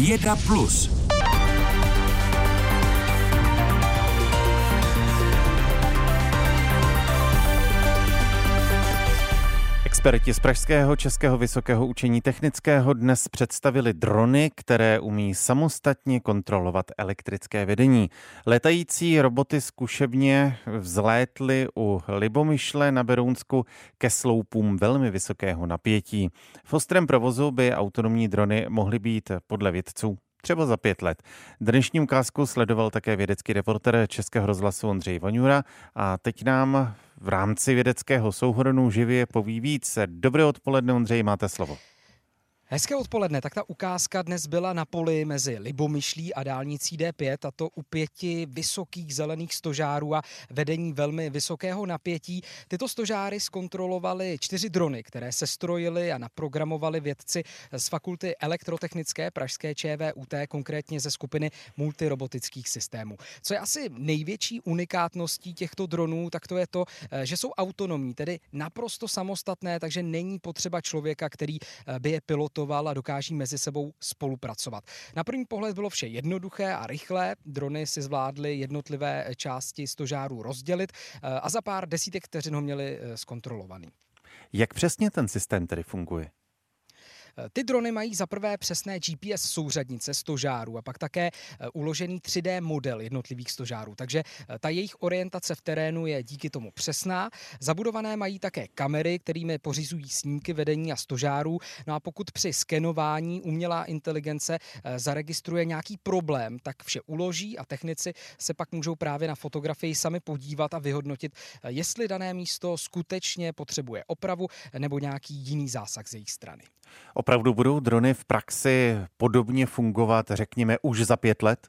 Věda Plus. Experti z Pražského českého vysokého učení technického dnes představili drony, které umí samostatně kontrolovat elektrické vedení. Letající roboty zkušebně vzlétly u Libomyšle na Berounsku ke sloupům velmi vysokého napětí. V ostrém provozu by autonomní drony mohly být podle vědců třeba za 5 let. Dnešní ukázku sledoval také vědecký reportér Českého rozhlasu Ondřej Vaňura a teď nám v rámci vědeckého souhrnu živě poví víc. Dobré odpoledne, Ondřej, máte slovo. Hezké odpoledne, tak ta ukázka dnes byla na poli mezi Libomyšlí a dálnicí D5, a to u 5 vysokých zelených stožárů a vedení velmi vysokého napětí. Tyto stožáry zkontrolovaly 4 drony, které sestrojili a naprogramovali vědci z Fakulty elektrotechnické Pražské ČVUT, konkrétně ze skupiny multirobotických systémů. Co je asi největší unikátností těchto dronů, tak to je to, že jsou autonomní, tedy naprosto samostatné, takže není potřeba člověka, který by je pilotoval a dokáží mezi sebou spolupracovat. Na první pohled bylo vše jednoduché a rychlé. Drony si zvládly jednotlivé části stožáru rozdělit a za pár desítek vteřin ho měli zkontrolovaný. Jak přesně ten systém tedy funguje? Ty drony mají za prvé přesné GPS souřadnice stožáru a pak také uložený 3D model jednotlivých stožárů. Takže ta jejich orientace v terénu je díky tomu přesná. Zabudované mají také kamery, kterými pořizují snímky vedení a stožárů. No a pokud při skenování umělá inteligence zaregistruje nějaký problém, tak vše uloží a technici se pak můžou právě na fotografii sami podívat a vyhodnotit, jestli dané místo skutečně potřebuje opravu nebo nějaký jiný zásah z jejich strany. Opravdu budou drony v praxi podobně fungovat, řekněme, už za 5 let?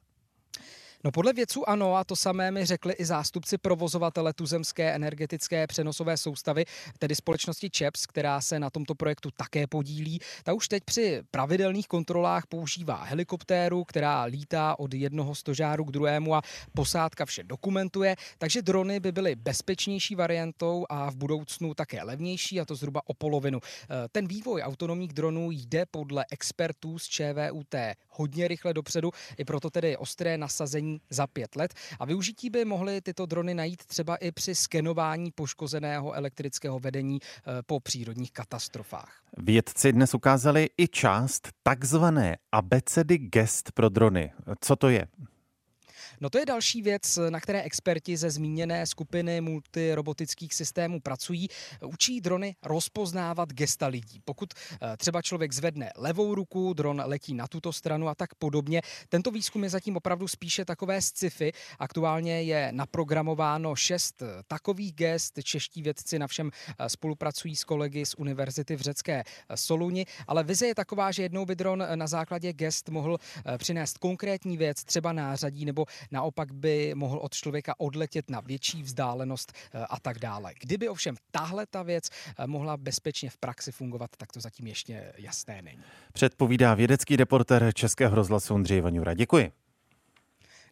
No podle vědců ano, a to samé mi řekli i zástupci provozovatele tuzemské energetické přenosové soustavy, tedy společnosti ČEPS, která se na tomto projektu také podílí. Ta už teď při pravidelných kontrolách používá helikoptéru, která lítá od jednoho stožáru k druhému a posádka vše dokumentuje, takže drony by byly bezpečnější variantou a v budoucnu také levnější, a to zhruba o polovinu. Ten vývoj autonomních dronů jde podle expertů z ČVUT hodně rychle dopředu, i proto tedy ostré nasazení za 5 let, a využití by mohly tyto drony najít třeba i při skenování poškozeného elektrického vedení po přírodních katastrofách. Vědci dnes ukázali i část takzvané abecedy gest pro drony. Co to je? No to je další věc, na které experti ze zmíněné skupiny multirobotických systémů pracují. Učí drony rozpoznávat gesta lidí. Pokud třeba člověk zvedne levou ruku, dron letí na tuto stranu a tak podobně. Tento výzkum je zatím opravdu spíše takové sci-fi. Aktuálně je naprogramováno 6 takových gest. Čeští vědci na všem spolupracují s kolegy z Univerzity v Řecké Soluni, ale vize je taková, že jednou by dron na základě gest mohl přinést konkrétní věc, třeba nářadí, nebo naopak by mohl od člověka odletět na větší vzdálenost a tak dále. Kdyby ovšem tahle ta věc mohla bezpečně v praxi fungovat, tak to zatím ještě jasné není. Předpovídá vědecký reportér Českého rozhlasu Ondřej Vaňura. Děkuji.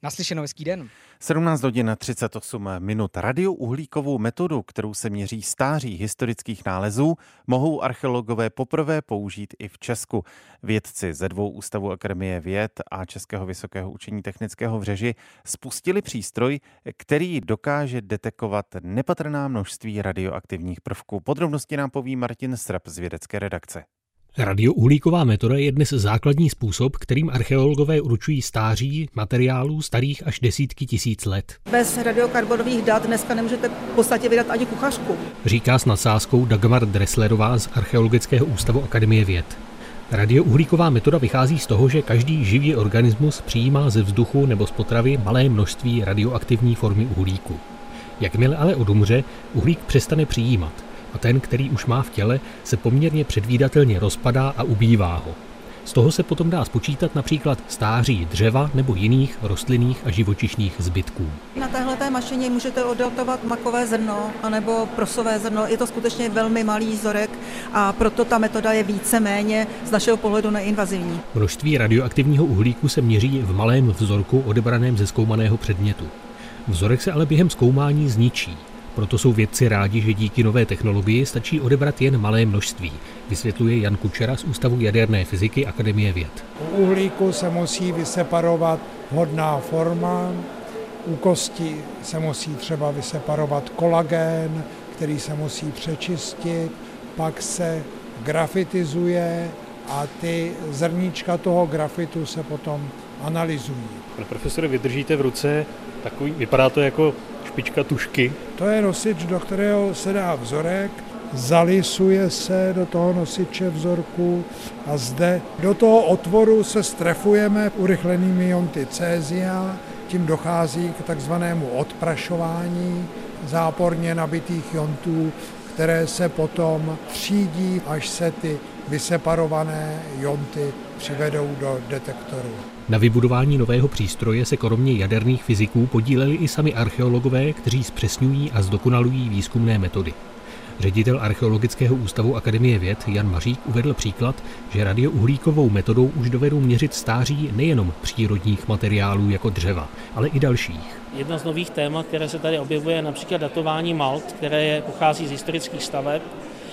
Naslyšenou, hezký den. 17:38. Radiouhlíkovou metodu, kterou se měří stáří historických nálezů, mohou archeologové poprvé použít i v Česku. Vědci ze 2 ústavů Akademie věd a Českého vysokého učení technického v Řeži spustili přístroj, který dokáže detekovat nepatrná množství radioaktivních prvků. Podrobnosti nám poví Martin Šrap z vědecké redakce. Radiouhlíková metoda je dnes základní způsob, kterým archeologové určují stáří materiálů starých až desítky tisíc let. Bez radiokarbonových dat dneska nemůžete v podstatě vydat ani kuchařku, říká s nadsázkou Dagmar Dresslerová z Archeologického ústavu Akademie věd. Radiouhlíková metoda vychází z toho, že každý živý organismus přijímá ze vzduchu nebo z potravy malé množství radioaktivní formy uhlíku. Jakmile ale odumře, uhlík přestane přijímat a ten, který už má v těle, se poměrně předvídatelně rozpadá a ubývá ho. Z toho se potom dá spočítat například stáří dřeva nebo jiných rostlinných a živočišných zbytků. Na téhleté mašině můžete oddatovat makové zrno anebo prosové zrno. Je to skutečně velmi malý vzorek, a proto ta metoda je víceméně z našeho pohledu neinvazivní. Množství radioaktivního uhlíku se měří v malém vzorku odebraném ze zkoumaného předmětu. Vzorek se ale během zkoumání zničí Proto jsou vědci rádi, že díky nové technologii stačí odebrat jen malé množství, vysvětluje Jan Kučera z Ústavu jaderné fyziky Akademie věd. U uhlíku se musí vyseparovat hodná forma, u kosti se musí třeba vyseparovat kolagén, který se musí přečistit, pak se grafitizuje a ty zrníčka toho grafitu se potom analyzují. Pane profesore, vydržíte v ruce takový, vypadá to jako špička tužky. To je nosič, do kterého se dá vzorek, zalisuje se do toho nosiče vzorku a zde do toho otvoru se strefujeme urychlenými jonty cézia, tím dochází k takzvanému odprašování záporně nabitých jontů, které se potom třídí, až se ty vyseparované jonty přivedou do detektoru. Na vybudování nového přístroje se kromě jaderných fyziků podíleli i sami archeologové, kteří zpřesňují a zdokonalují výzkumné metody. Ředitel Archeologického ústavu Akademie věd Jan Mařík uvedl příklad, že radiouhlíkovou metodou už dovedou měřit stáří nejenom přírodních materiálů jako dřeva, ale i dalších. Jedna z nových témat, které se tady objevuje, je například datování malt, které pochází z historických staveb.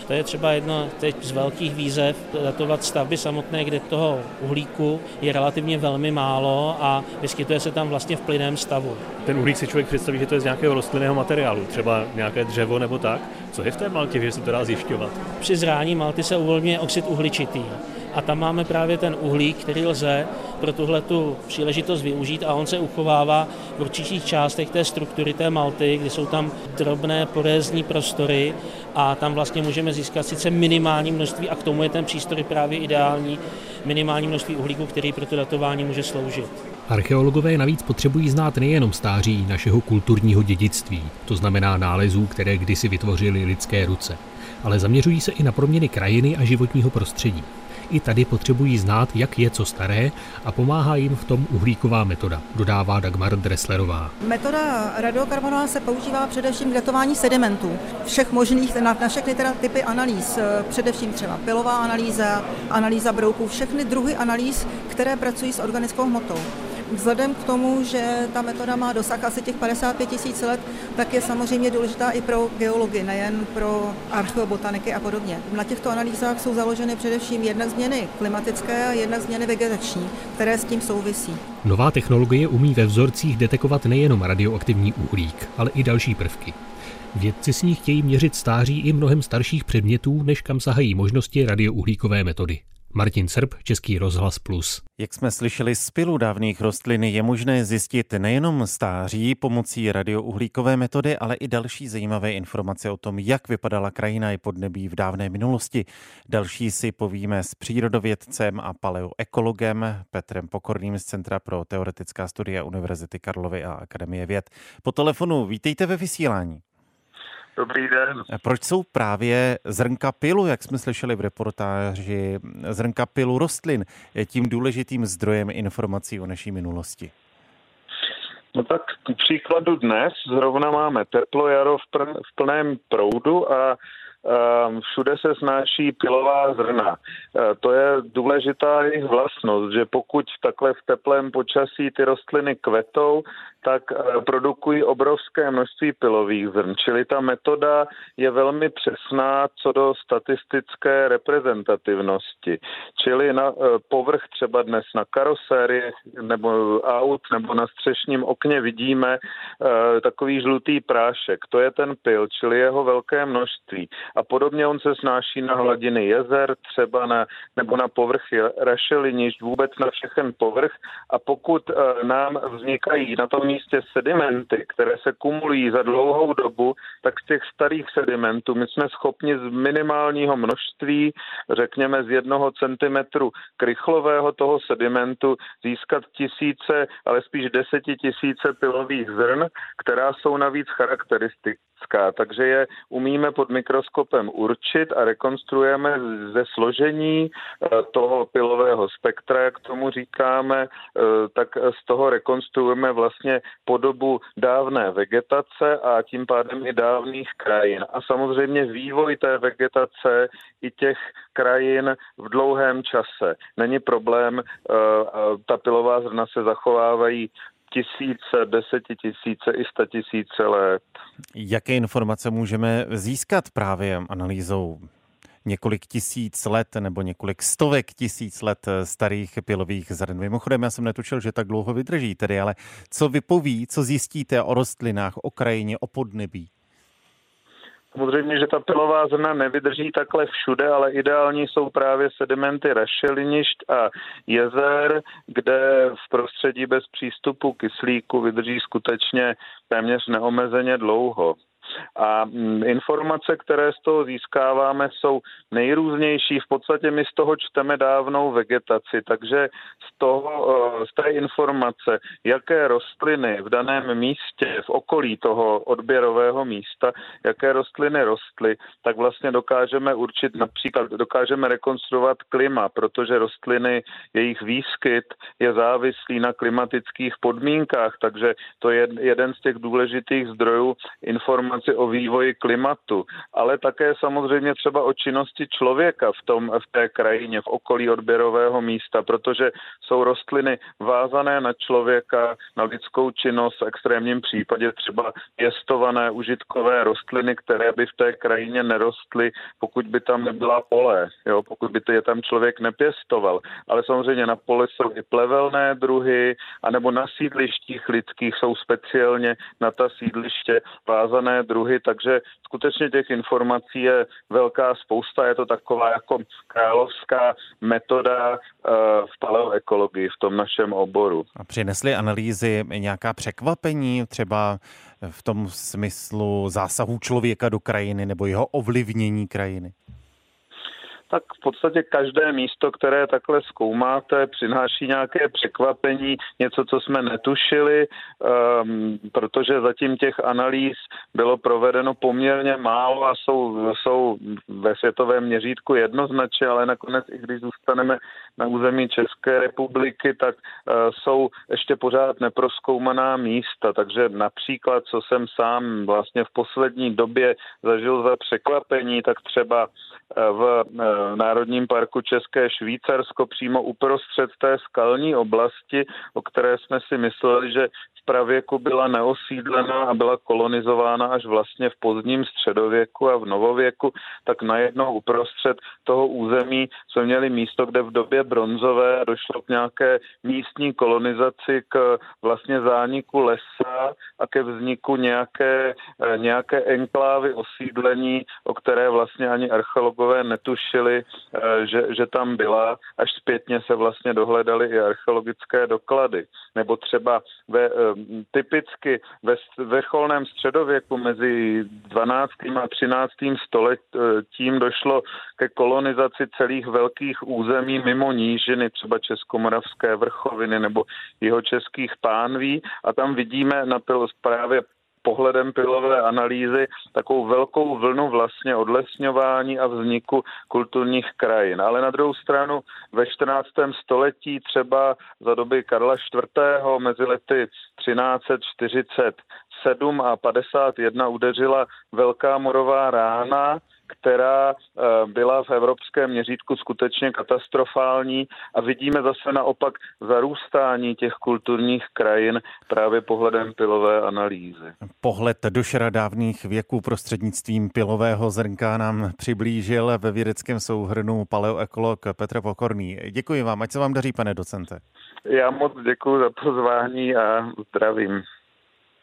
To je třeba jedna teď z velkých výzev, datovat stavby samotné, kde toho uhlíku je relativně velmi málo a vyskytuje se tam vlastně v plynném stavu. Ten uhlík si člověk představí, že to je z nějakého rostlinného materiálu, třeba nějaké dřevo nebo tak. Co je v té maltě, že se to dá zjišťovat? Při zrání malty se uvolňuje oxid uhličitý a tam máme právě ten uhlík, který lze pro tuhletu příležitost využít a on se uchovává v určitých částech té struktury té malty, kde jsou tam drobné porézní prostory a tam vlastně můžeme získat sice minimální množství a k tomu je ten přístroj právě ideální, minimální množství uhlíku, který pro to datování může sloužit. Archeologové navíc potřebují znát nejenom stáří našeho kulturního dědictví, to znamená nálezů, které kdysi vytvořily lidské ruce, ale zaměřují se i na proměny krajiny a životního prostředí. I tady potřebují znát, jak je co staré a pomáhá jim v tom uhlíková metoda, dodává Dagmar Dresslerová. Metoda radiokarbonová se používá především k datování sedimentů, všech možných, na všechny teda typy analýz, především třeba pilová analýza, analýza brouků, všechny druhy analýz, které pracují s organickou hmotou. Vzhledem k tomu, že ta metoda má dosah asi těch 55 000 let, tak je samozřejmě důležitá i pro geology, nejen pro archeobotaniky a podobně. Na těchto analýzách jsou založeny především jednak změny klimatické a jednak změny vegetační, které s tím souvisí. Nová technologie umí ve vzorcích detekovat nejenom radioaktivní uhlík, ale i další prvky. Vědci s ní chtějí měřit stáří i mnohem starších předmětů, než kam sahají možnosti radiouhlíkové metody. Martin Šrap, Český rozhlas Plus. Jak jsme slyšeli, z pylu dávných rostlin je možné zjistit nejenom stáří pomocí radiouhlíkové metody, ale i další zajímavé informace o tom, jak vypadala krajina i podnebí v dávné minulosti. Další si povíme s přírodovědcem a paleoekologem Petrem Pokorným z Centra pro teoretická studia Univerzity Karlovy a Akademie věd. Po telefonu vítejte ve vysílání. Dobrý den. Proč jsou právě zrnka pylu, jak jsme slyšeli v reportáži, zrnka pylu rostlin tím důležitým zdrojem informací o naší minulosti? No tak ku příkladu dnes zrovna máme teplo jaro v plném proudu a všude se snáší pylová zrna. To je důležitá jejich vlastnost, že pokud takhle v teplém počasí ty rostliny kvetou, tak produkují obrovské množství pylových zrn. Čili ta metoda je velmi přesná co do statistické reprezentativnosti. Čili na povrch třeba dnes na karosérii nebo aut nebo na střešním okně vidíme takový žlutý prášek. To je ten pyl, čili jeho velké množství. A podobně on se snáší na hladiny jezer, třeba nebo na povrchy rašelinišť, vůbec na všechen povrch. A pokud nám vznikají na tom místě sedimenty, které se kumulují za dlouhou dobu, tak z těch starých sedimentů my jsme schopni z minimálního množství, řekněme z 1 centimetru krychlového toho sedimentu, získat tisíce, ale spíš 10 000 pylových zrn, která jsou navíc charakteristická. Takže je umíme pod mikroskopem určit a rekonstruujeme ze složení toho pylového spektra, jak tomu říkáme, tak z toho rekonstruujeme vlastně podobu dávné vegetace a tím pádem i dávných krajin. A samozřejmě vývoj té vegetace i těch krajin v dlouhém čase. Není problém, ta pylová zrna se zachovávají tisíce, desetitisíce i statisíce let. Jaké informace můžeme získat právě analýzou několik tisíc let nebo několik stovek tisíc let starých pilových zrn? Mimochodem, já jsem netušil, že tak dlouho vydrží tedy, ale co vypoví, co zjistíte o rostlinách, o krajině, o podnebí? Samozřejmě, že ta pilová zrna nevydrží takhle všude, ale ideální jsou právě sedimenty rašelinišť a jezer, kde v prostředí bez přístupu kyslíku vydrží skutečně téměř neomezeně dlouho. A informace, které z toho získáváme, jsou nejrůznější. V podstatě my z toho čteme dávnou vegetaci, takže z té informace, jaké rostliny v daném místě, v okolí toho odběrového místa, jaké rostliny rostly, tak vlastně dokážeme určit, například dokážeme rekonstruovat klima, protože rostliny, jejich výskyt je závislý na klimatických podmínkách, takže to je jeden z těch důležitých zdrojů informací o vývoji klimatu, ale také samozřejmě třeba o činnosti člověka v té krajině, v okolí odběrového místa, protože jsou rostliny vázané na člověka, na lidskou činnost, v extrémním případě třeba pěstované užitkové rostliny, které by v té krajině nerostly, pokud by tam nebyla pole, jo, pokud by je tam člověk nepěstoval. Ale samozřejmě na pole jsou i plevelné druhy, anebo na sídlištích lidských jsou speciálně na ta sídliště vázané druhy, takže skutečně těch informací je velká spousta, je to taková jako královská metoda v paleoekologii, v tom našem oboru. A přinesly analýzy nějaká překvapení, třeba v tom smyslu zásahu člověka do krajiny nebo jeho ovlivnění krajiny? Tak v podstatě každé místo, které takhle zkoumáte, přináší nějaké překvapení, něco, co jsme netušili, protože zatím těch analýz bylo provedeno poměrně málo a jsou ve světovém měřítku jednoznačně, ale nakonec, i když zůstaneme na území České republiky, tak jsou ještě pořád neprozkoumaná místa. Takže například, co jsem sám vlastně v poslední době zažil za překvapení, tak třeba v Národním parku České Švýcarsko přímo uprostřed té skalní oblasti, o které jsme si mysleli, že v pravěku byla neosídlená a byla kolonizována až vlastně v pozdním středověku a v novověku, tak najednou uprostřed toho území jsme měli místo, kde v době bronzové došlo k nějaké místní kolonizaci, k vlastně zániku lesa a ke vzniku nějaké enklávy osídlení, o které vlastně ani archeologové netušili, že tam byla, až zpětně se vlastně dohledaly i archeologické doklady. Nebo třeba typicky ve vrcholném středověku mezi 12. a 13. stoletím došlo ke kolonizaci celých velkých území mimo nížiny, třeba Českomoravské vrchoviny nebo jihočeských pánví, a tam vidíme na právě pohledem pilové analýzy takovou velkou vlnu vlastně odlesňování a vzniku kulturních krajin. Ale na druhou stranu ve 14. století třeba za doby Karla IV. Mezi lety 1347 a 51 udeřila velká morová rána, která byla v evropském měřítku skutečně katastrofální, a vidíme zase naopak zarůstání těch kulturních krajin právě pohledem pilové analýzy. Pohled do šera dávných věků prostřednictvím pilového zrnka nám přiblížil ve vědeckém souhrnu paleoekolog Petr Pokorný. Děkuji vám, ať se vám daří, pane docente. Já moc děkuji za pozvání a zdravím.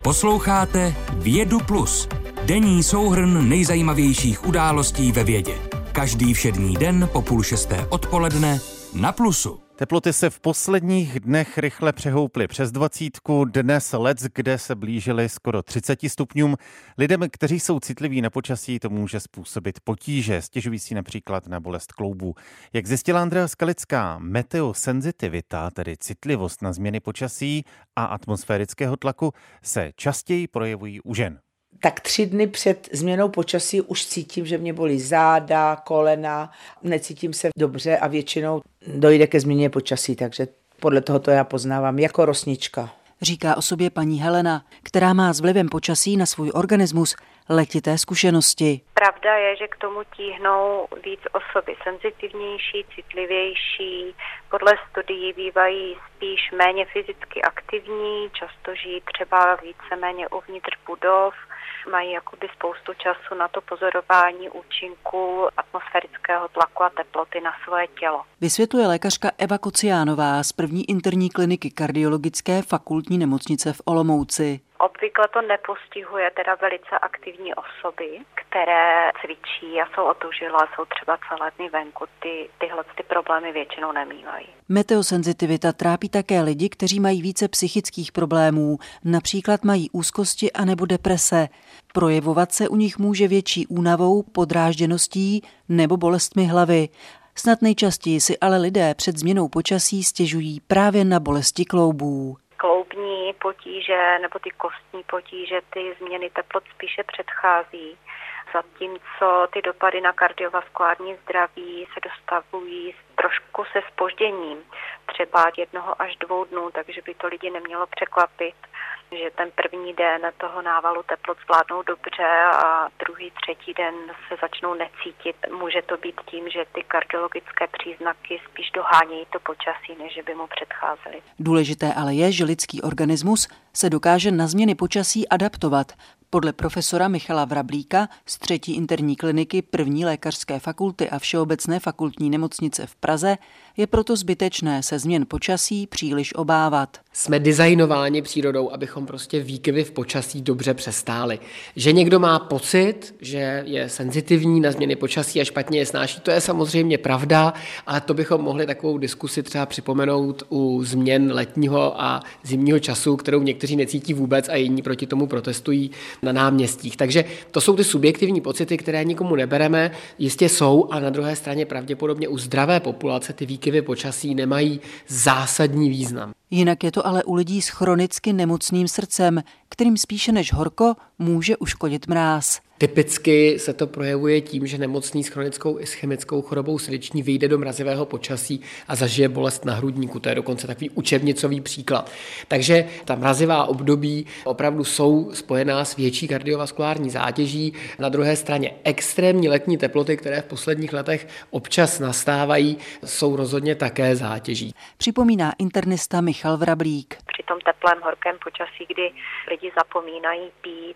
Posloucháte Vědu Plus, denní souhrn nejzajímavějších událostí ve vědě. Každý všední den po 5:30 odpoledne na Plusu. Teploty se v posledních dnech rychle přehouply přes 20, dnes leckde se blížily skoro 30 stupňům. Lidem, kteří jsou citliví na počasí, to může způsobit potíže, stěžují si například na bolest kloubů. Jak zjistila Andrea Skalická, meteosenzitivita, tedy citlivost na změny počasí a atmosférického tlaku, se častěji projevují u žen. Tak 3 dny před změnou počasí už cítím, že mě bolí záda, kolena, necítím se dobře a většinou dojde ke změně počasí, takže podle toho to já poznávám jako rosnička. Říká o sobě paní Helena, která má s vlivem počasí na svůj organismus letité zkušenosti. Pravda je, že k tomu tíhnou víc osoby senzitivnější, citlivější, podle studií bývají spíš méně fyzicky aktivní, často žijí třeba víceméně uvnitř budov, mají jakoby spoustu času na to pozorování účinku atmosférického tlaku a teploty na svoje tělo. Vysvětluje lékařka Eva Kociánová z první interní kliniky kardiologické fakultní nemocnice v Olomouci. Obvykle to nepostihuje teda velice aktivní osoby, které cvičí a jsou otužilé, jsou třeba celé dny venku, tyhle problémy většinou nemývají. Meteosenzitivita trápí také lidi, kteří mají více psychických problémů, například mají úzkosti anebo deprese. Projevovat se u nich může větší únavou, podrážděností nebo bolestmi hlavy. Snad nejčastěji si ale lidé před změnou počasí stěžují právě na bolesti kloubů. Kloubní potíže nebo ty kostní potíže, ty změny teplot spíše předchází, zatímco ty dopady na kardiovaskulární zdraví se dostavují trošku se zpožděním, třeba 1 až 2 dnů, takže by to lidi nemělo překvapit, že ten první den toho návalu teplot zvládnou dobře a druhý, třetí den se začnou necítit. Může to být tím, že ty kardiologické příznaky spíš dohánějí to počasí, než by mu předcházely. Důležité ale je, že lidský organismus se dokáže na změny počasí adaptovat. Podle profesora Michala Vrablíka z 3. interní kliniky 1. lékařské fakulty a Všeobecné fakultní nemocnice v Praze je proto zbytečné se změn počasí příliš obávat. Jsme designováni přírodou, abychom prostě výkyvy v počasí dobře přestáli. Že někdo má pocit, že je senzitivní na změny počasí a špatně je snáší, to je samozřejmě pravda, ale to bychom mohli takovou diskusi třeba připomenout u změn letního a zimního času, kterou někteří necítí vůbec a jiní proti tomu protestují na náměstích. Takže to jsou ty subjektivní pocity, které nikomu nebereme, jistě jsou, a na druhé straně pravděpodobně u zdravé populace ty výkyvy počasí nemají zásadní význam. Jinak je to ale u lidí s chronicky nemocným srdcem, kterým spíše než horko může uškodit mráz. Typicky se to projevuje tím, že nemocný s chronickou ischemickou chorobou srdeční vyjde do mrazivého počasí a zažije bolest na hrudníku. To je dokonce takový učebnicový příklad. Takže ta mrazivá období opravdu jsou spojená s větší kardiovaskulární zátěží. Na druhé straně extrémní letní teploty, které v posledních letech občas nastávají, jsou rozhodně také zátěží. Připomíná internista Michal Vrablík. Při tom teplém, horkém počasí, kdy lidi zapomínají pít,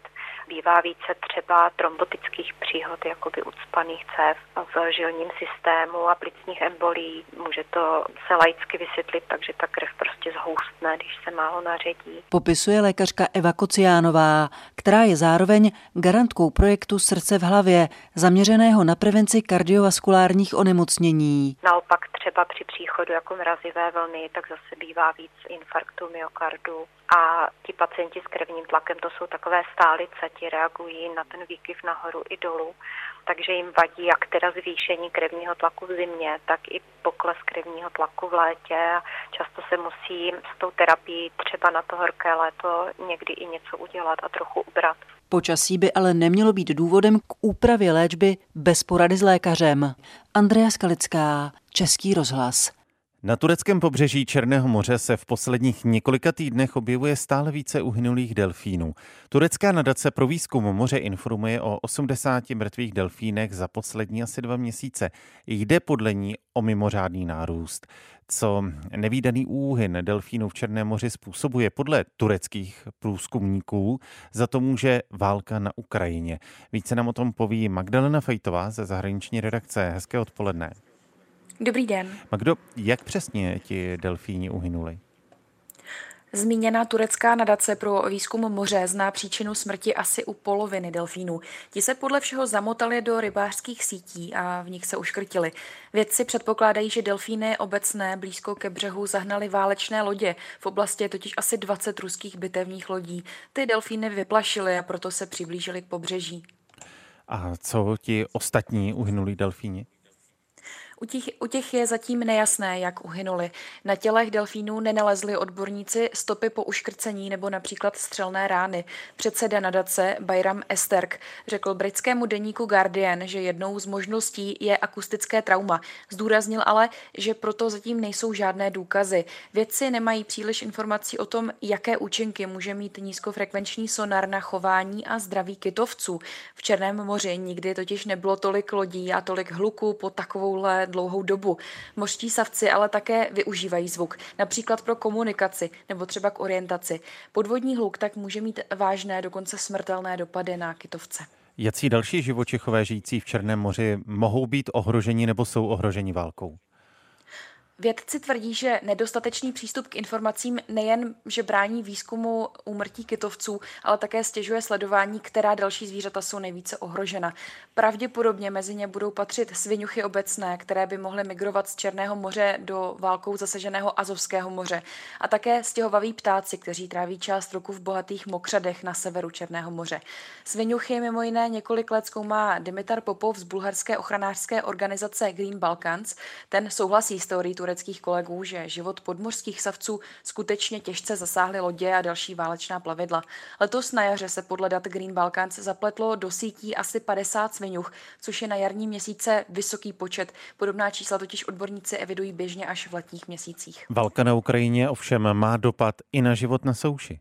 bývá více třeba trombotických příhod, jakoby ucpaných cév v žilním systému a plicních embolí. Může to se laicky vysvětlit, takže ta krev prostě zhoustne, když se málo naředí. Popisuje lékařka Eva Kociánová, která je zároveň garantkou projektu Srdce v hlavě, zaměřeného na prevenci kardiovaskulárních onemocnění. Naopak třeba při příchodu jako mrazivé vlny, tak zase bývá víc infarktu myokardu. A ti pacienti s krevním tlakem, to jsou takové stálice, ti reagují na ten výkyv nahoru i dolů, takže jim vadí jak teda zvýšení krevního tlaku v zimě, tak i pokles krevního tlaku v létě. Často se musí s tou terapií třeba na to horké léto někdy i něco udělat a trochu ubrat. Počasí by ale nemělo být důvodem k úpravě léčby bez porady s lékařem. Andrea Skalická, Český rozhlas. Na tureckém pobřeží Černého moře se v posledních několika týdnech objevuje stále více uhynulých delfínů. Turecká nadace pro výzkum moře informuje o 80 mrtvých delfínech za poslední asi 2 měsíce. Jde podle ní o mimořádný nárůst. Co nevídaný úhyn delfínů v Černém moři způsobuje podle tureckých průzkumníků, za to může válka na Ukrajině. Více nám o tom poví Magdalena Fejtová ze zahraniční redakce. Hezké odpoledne. Dobrý den. Magdo, jak přesně ti delfíni uhynuli? Zmíněná turecká nadace pro výzkum moře zná příčinu smrti asi u poloviny delfínů. Ti se podle všeho zamotali do rybářských sítí a v nich se uškrtili. Vědci předpokládají, že delfíny obecné blízko ke břehu zahnali válečné lodě. V oblasti je totiž asi 20 ruských bitevních lodí. Ty delfíny vyplašily a proto se přiblížili k pobřeží. A co ti ostatní uhynulí delfíni? U těch je zatím nejasné, jak uhynuli. Na tělech delfínů nenalezli odborníci stopy po uškrcení nebo například střelné rány. Předseda nadace Bayram Esterk řekl britskému deníku Guardian, že jednou z možností je akustické trauma. Zdůraznil ale, že proto zatím nejsou žádné důkazy. Vědci nemají příliš informací o tom, jaké účinky může mít nízkofrekvenční sonar na chování a zdraví kytovců. V Černém moři nikdy totiž nebylo tolik lodí a tolik hluku po takovouhle dlouhou dobu. Mořští savci ale také využívají zvuk, například pro komunikaci nebo třeba k orientaci. Podvodní hluk tak může mít vážné, dokonce smrtelné dopady na kytovce. Jací další živočichové žijící v Černém moři mohou být ohroženi nebo jsou ohroženi válkou? Vědci tvrdí, že nedostatečný přístup k informacím nejen, že brání výzkumu úmrtí kytovců, ale také stěžuje sledování, která další zvířata jsou nejvíce ohrožena. Pravděpodobně mezi ně budou patřit sviňuchy obecné, které by mohly migrovat z Černého moře do válkou zasaženého Azovského moře. A také stěhovaví ptáci, kteří tráví část roku v bohatých mokřadech na severu Černého moře. Sviňuchy mimo jiné několik let zkoumá Dimitar Popov z bulharské ochranářské organizace Green Balkans. Ten souhlasí s teorií tureckých kolegů, že život podmořských savců skutečně těžce zasáhly lodě a další válečná plavidla. Letos na jaře se podle dat Green Balkans zapletlo do sítí asi 50 sviňuch, což je na jarní měsíce vysoký počet. Podobná čísla totiž odborníci evidují běžně až v letních měsících. Válka na Ukrajině ovšem má dopad i na život na souši.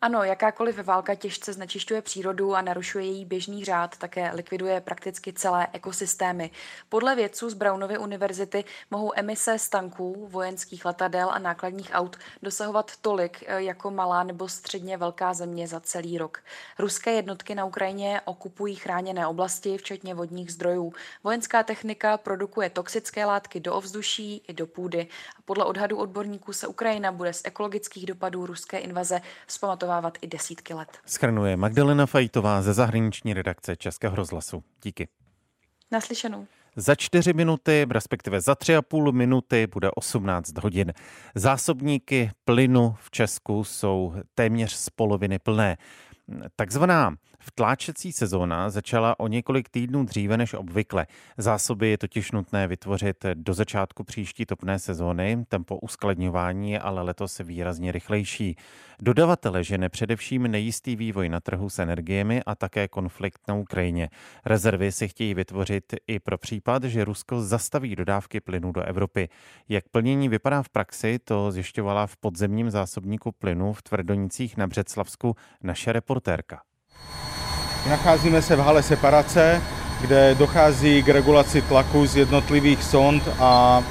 Ano, jakákoliv válka těžce znečišťuje přírodu a narušuje její běžný řád, také likviduje prakticky celé ekosystémy. Podle vědců z Brownovy univerzity mohou emise z tanků, vojenských letadel a nákladních aut dosahovat tolik jako malá nebo středně velká země za celý rok. Ruské jednotky na Ukrajině okupují chráněné oblasti, včetně vodních zdrojů. Vojenská technika produkuje toxické látky do ovzduší i do půdy. Podle odhadu odborníků se Ukrajina bude z ekologických dopadů ruské invaze i desítky let. Shrnuje Magdalena Fejtová ze zahraniční redakce Českého rozhlasu. Díky. Naslyšenou. Za 4 minuty, respektive za 3,5 minuty, bude 18 hodin. Zásobníky plynu v Česku jsou téměř z poloviny plné. Takzvaná vtláčecí sezóna začala o několik týdnů dříve než obvykle. Zásoby je totiž nutné vytvořit do začátku příští topné sezóny. Tempo uskladňování je ale letos výrazně rychlejší. Dodavatele žene především nejistý vývoj na trhu s energiemi a také konflikt na Ukrajině. Rezervy si chtějí vytvořit i pro případ, že Rusko zastaví dodávky plynu do Evropy. Jak plnění vypadá v praxi, to zjišťovala v podzemním zásobníku plynu v Tvrdonicích na Břeclavsku naše reportérka. Nacházíme se v hale separace, kde dochází k regulaci tlaku z jednotlivých sond a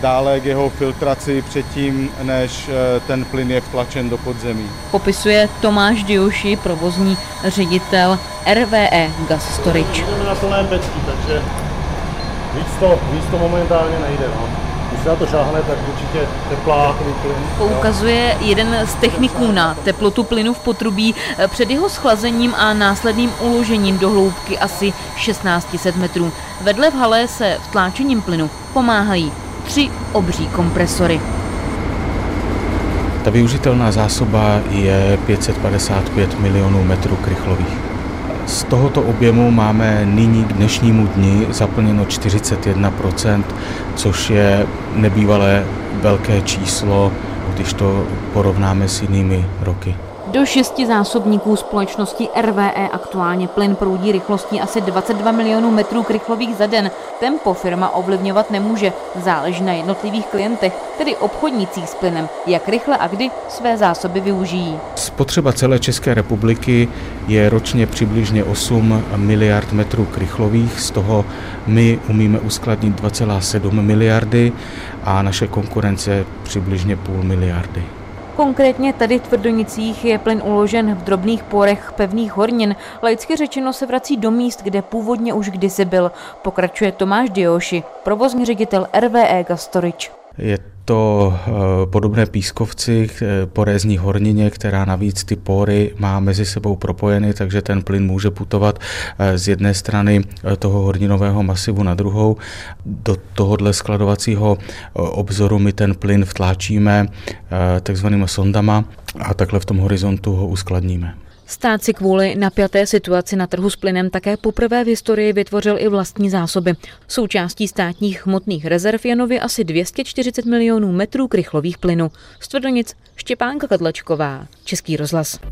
dále k jeho filtraci předtím, než ten plyn je vtlačen do podzemí. Popisuje Tomáš Dioši, provozní ředitel RWE Gas Storage. Jdeme na plné pecky, takže víc to momentálně nejde. No. Když se na to žáhne, tak určitě teplákový plyn. Poukazuje jeden z techniků na teplotu plynu v potrubí před jeho schlazením a následným uložením do hloubky asi 1600 metrů. Vedle v hale se vtláčením plynu pomáhají 3 obří kompresory. Ta využitelná zásoba je 555 milionů metrů krychlových. Z tohoto objemu máme nyní k dnešnímu dni zaplněno 41%, což je nebývalé velké číslo, když to porovnáme s jinými roky. Do 6 zásobníků společnosti RWE aktuálně plyn proudí rychlostí asi 22 milionů metrů krychlových za den. Tempo firma ovlivňovat nemůže, záleží na jednotlivých klientech, tedy obchodnících s plynem, jak rychle a kdy své zásoby využijí. Spotřeba celé České republiky je ročně přibližně 8 miliard metrů krychlových, z toho my umíme uskladnit 2,7 miliardy a naše konkurence přibližně půl miliardy. Konkrétně tady v Tvrdonicích je plyn uložen v drobných porech pevných hornin. Laicky řečeno se vrací do míst, kde původně už kdysi byl. Pokračuje Tomáš Dioši, provozní ředitel RWE Gas Storage. Je to podobné pískovci, porézní hornině, která navíc ty pory má mezi sebou propojeny, takže ten plyn může putovat z jedné strany toho horninového masivu na druhou. Do tohohle skladovacího obzoru my ten plyn vtláčíme takzvanými sondama a takhle v tom horizontu ho uskladníme. Stát si kvůli napjaté situaci na trhu s plynem také poprvé v historii vytvořil i vlastní zásoby. Součástí státních hmotných rezerv je nově asi 240 milionů metrů krychlových plynu. Z Tvrdonic Štěpánka Kadlečková, Český rozhlas.